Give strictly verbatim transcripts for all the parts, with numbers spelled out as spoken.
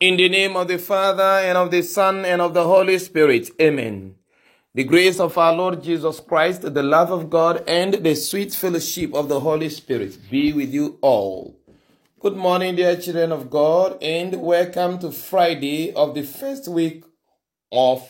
In the name of the Father, and of the Son, and of the Holy Spirit. Amen. The grace of our Lord Jesus Christ, the love of God, and the sweet fellowship of the Holy Spirit be with you all. Good morning, dear children of God, and welcome to Friday of the first week of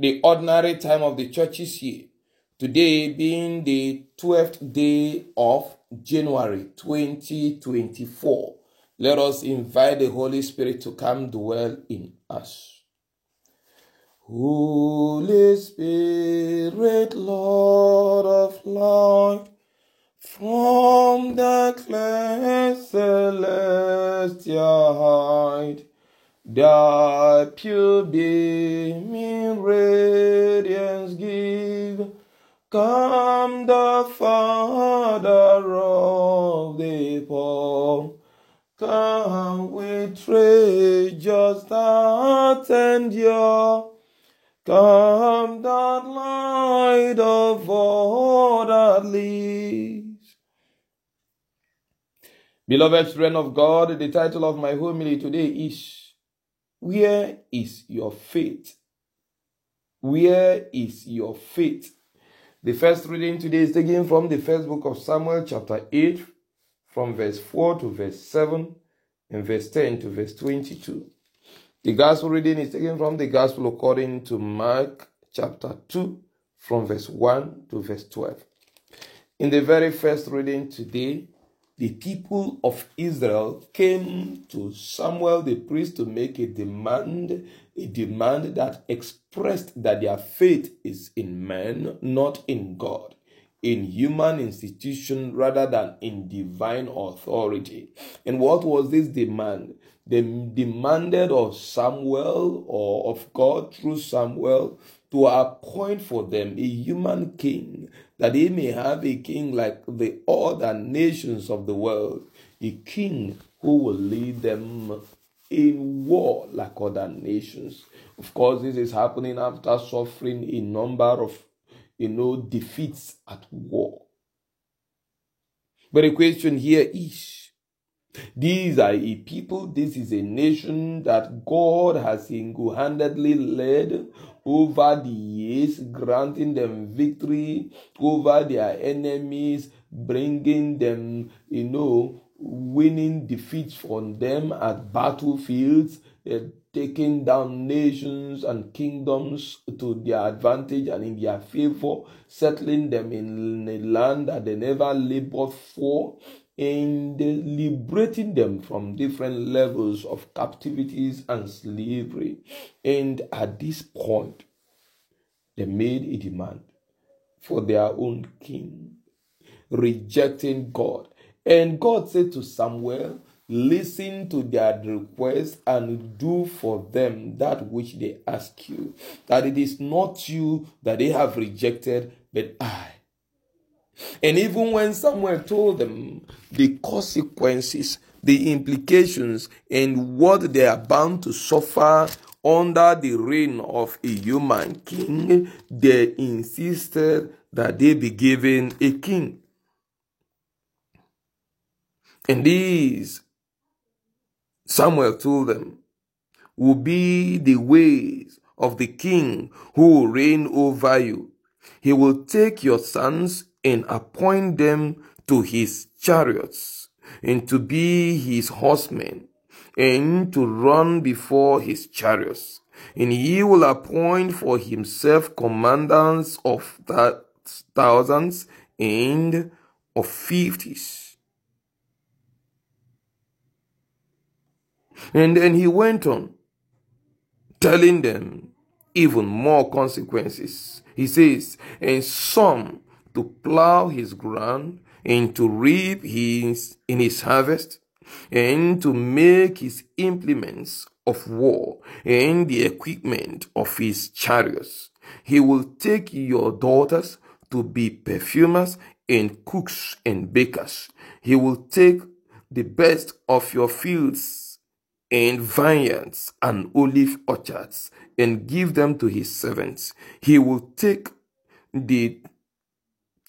the ordinary time of the church's year. Today being the twelfth day of January twenty twenty-four. Let us invite the Holy Spirit to come dwell in us. Holy Spirit, Lord of light, from the clear celestial height, thy pure beaming radiance give, come the Father of the poor. Come with treasures that endure, come that light of all that lives. Beloved children of God, the title of my homily today is, Where is your faith? Where is your faith? The first reading today is taken from the first book of Samuel, chapter eight. From verse four to verse seven and verse ten to verse twenty-two. The gospel reading is taken from the gospel according to Mark chapter two from verse one to verse twelve. In the very first reading today, the people of Israel came to Samuel the priest to make a demand, a demand that expressed that their faith is in man, not in God, in human institution rather than in divine authority. And what was this demand? They demanded of Samuel, or of God through Samuel, to appoint for them a human king, that they may have a king like the other nations of the world, a king who will lead them in war like other nations. Of course, this is happening after suffering a number of You know, defeats at war. But the question here is, these are a people, this is a nation that God has single-handedly led over the years, granting them victory over their enemies, bringing them, you know, winning defeats from them at battlefields, uh, taking down nations and kingdoms to their advantage and in their favor, settling them in a land that they never labored for, and liberating them from different levels of captivities and slavery. And at this point, they made a demand for their own king, rejecting God. And God said to Samuel, listen to their request and do for them that which they ask you. That it is not you that they have rejected, but I. And even when Samuel told them the consequences, the implications, and what they are bound to suffer under the reign of a human king, they insisted that they be given a king. And these, Samuel told them, will be the ways of the king who will reign over you. He will take your sons and appoint them to his chariots, and to be his horsemen, and to run before his chariots. And he will appoint for himself commanders of th- thousands and of fifties. And then he went on, telling them even more consequences. He says, and some to plow his ground, and to reap his in his harvest, and to make his implements of war, and the equipment of his chariots. He will take your daughters to be perfumers, and cooks, and bakers. He will take the best of your fields, and vineyards and olive orchards, and give them to his servants. He will take the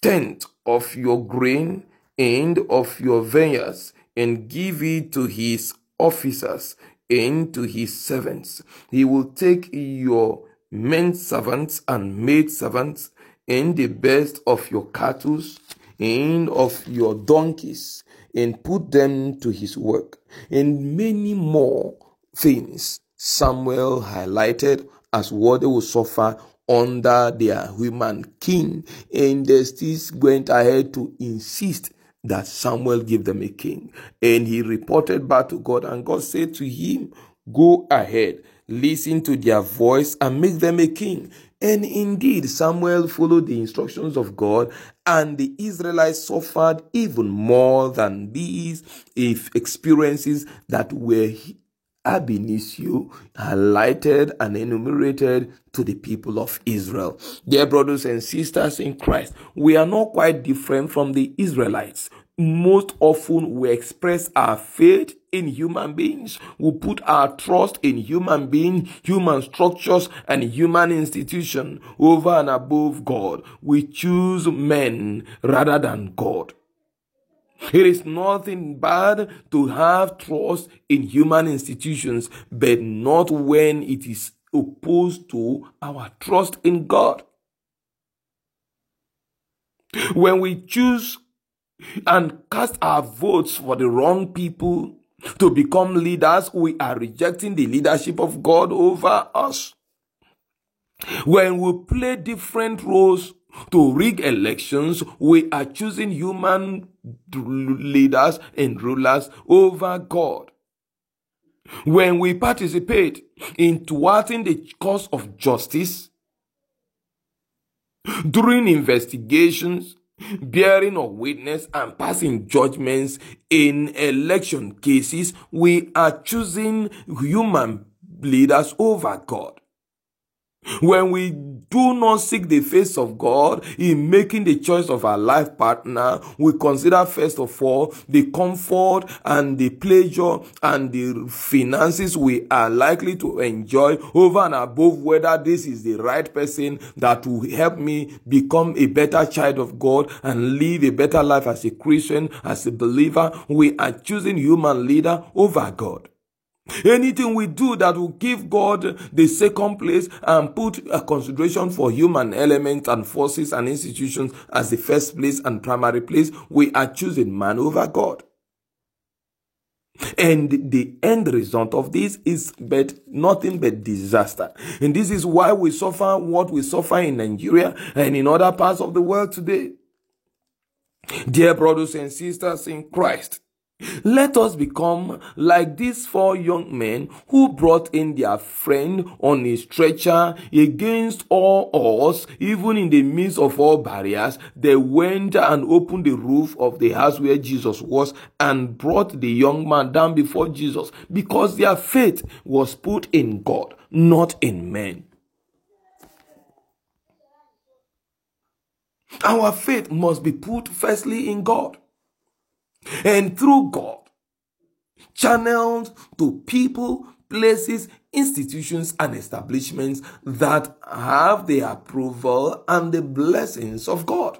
tenth of your grain and of your vineyards, and give it to his officers, into his servants. He will take your men servants and maid servants, and the best of your cattle, and of your donkeys, and put them to his work, and many more things Samuel highlighted as what they will suffer under their human king. And they still went ahead to insist that Samuel give them a king. And he reported back to God, and God said to him, go ahead, listen to their voice and make them a king. And indeed, Samuel followed the instructions of God, and the Israelites suffered even more than these if experiences that were ab initio highlighted and enumerated to the people of Israel. Dear brothers and sisters in Christ, we are not quite different from the Israelites. Most often we express our faith in human beings. We put our trust in human beings, human structures, and human institutions over and above God. We choose men rather than God. It is nothing bad to have trust in human institutions, but not when it is opposed to our trust in God. When we choose and cast our votes for the wrong people to become leaders, we are rejecting the leadership of God over us. When we play different roles to rig elections, we are choosing human leaders and rulers over God. When we participate in thwarting the cause of justice during investigations, bearing of witness, and passing judgments in election cases, we are choosing human leaders over God. When we do not seek the face of God in making the choice of our life partner, we consider first of all the comfort and the pleasure and the finances we are likely to enjoy over and above whether this is the right person that will help me become a better child of God and live a better life as a Christian, as a believer. We are choosing human leader over God. Anything we do that will give God the second place and put a consideration for human elements and forces and institutions as the first place and primary place, we are choosing man over God. And the end result of this is but nothing but disaster. And this is why we suffer what we suffer in Nigeria and in other parts of the world today. Dear brothers and sisters in Christ, let us become like these four young men who brought in their friend on a stretcher against all odds, even in the midst of all barriers. They went and opened the roof of the house where Jesus was and brought the young man down before Jesus, because their faith was put in God, not in men. Our faith must be put firstly in God, and through God, channeled to people, places, institutions, and establishments that have the approval and the blessings of God.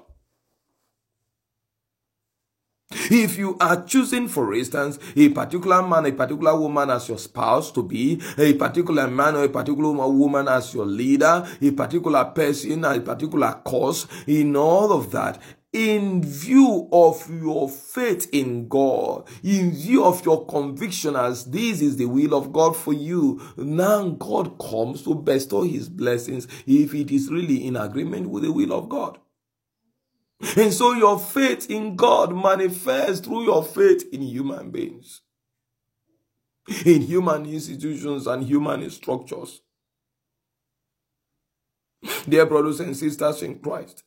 If you are choosing, for instance, a particular man, a particular woman as your spouse to be, a particular man or a particular woman as your leader, a particular person, a particular cause, in all of that, in view of your faith in God, in view of your conviction as this is the will of God for you, now God comes to bestow his blessings if it is really in agreement with the will of God. And so your faith in God manifests through your faith in human beings, in human institutions and human structures. Dear brothers and sisters in Christ,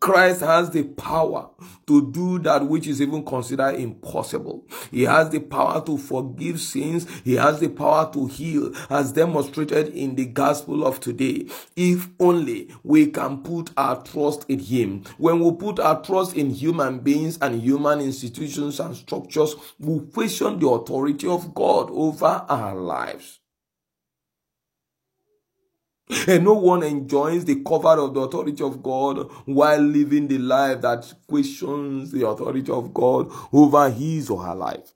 Christ has the power to do that which is even considered impossible. He has the power to forgive sins. He has the power to heal, as demonstrated in the gospel of today, if only we can put our trust in him. When we put our trust in human beings and human institutions and structures, we question the authority of God over our lives. And no one enjoys the cover of the authority of God while living the life that questions the authority of God over his or her life.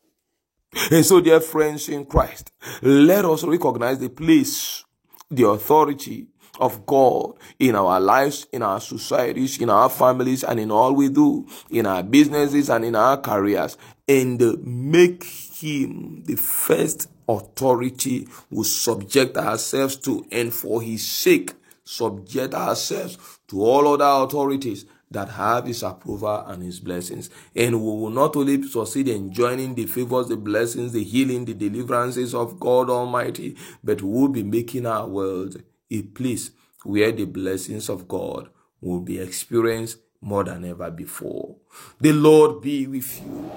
And so, dear friends in Christ, let us recognize the place, the authority of God in our lives, in our societies, in our families, and in all we do, in our businesses and in our careers, and make him the first authority we subject ourselves to, and for his sake subject ourselves to all other authorities that have his approval and his blessings. And we will not only succeed in joining the favors, the blessings, the healing, the deliverances of God Almighty, but we will be making our world a place where the blessings of God will be experienced more than ever before. The Lord be with you.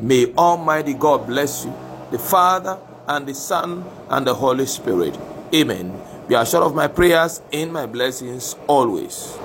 May Almighty God bless you, the Father and the Son and the Holy Spirit. Amen. Be assured of my prayers and my blessings always.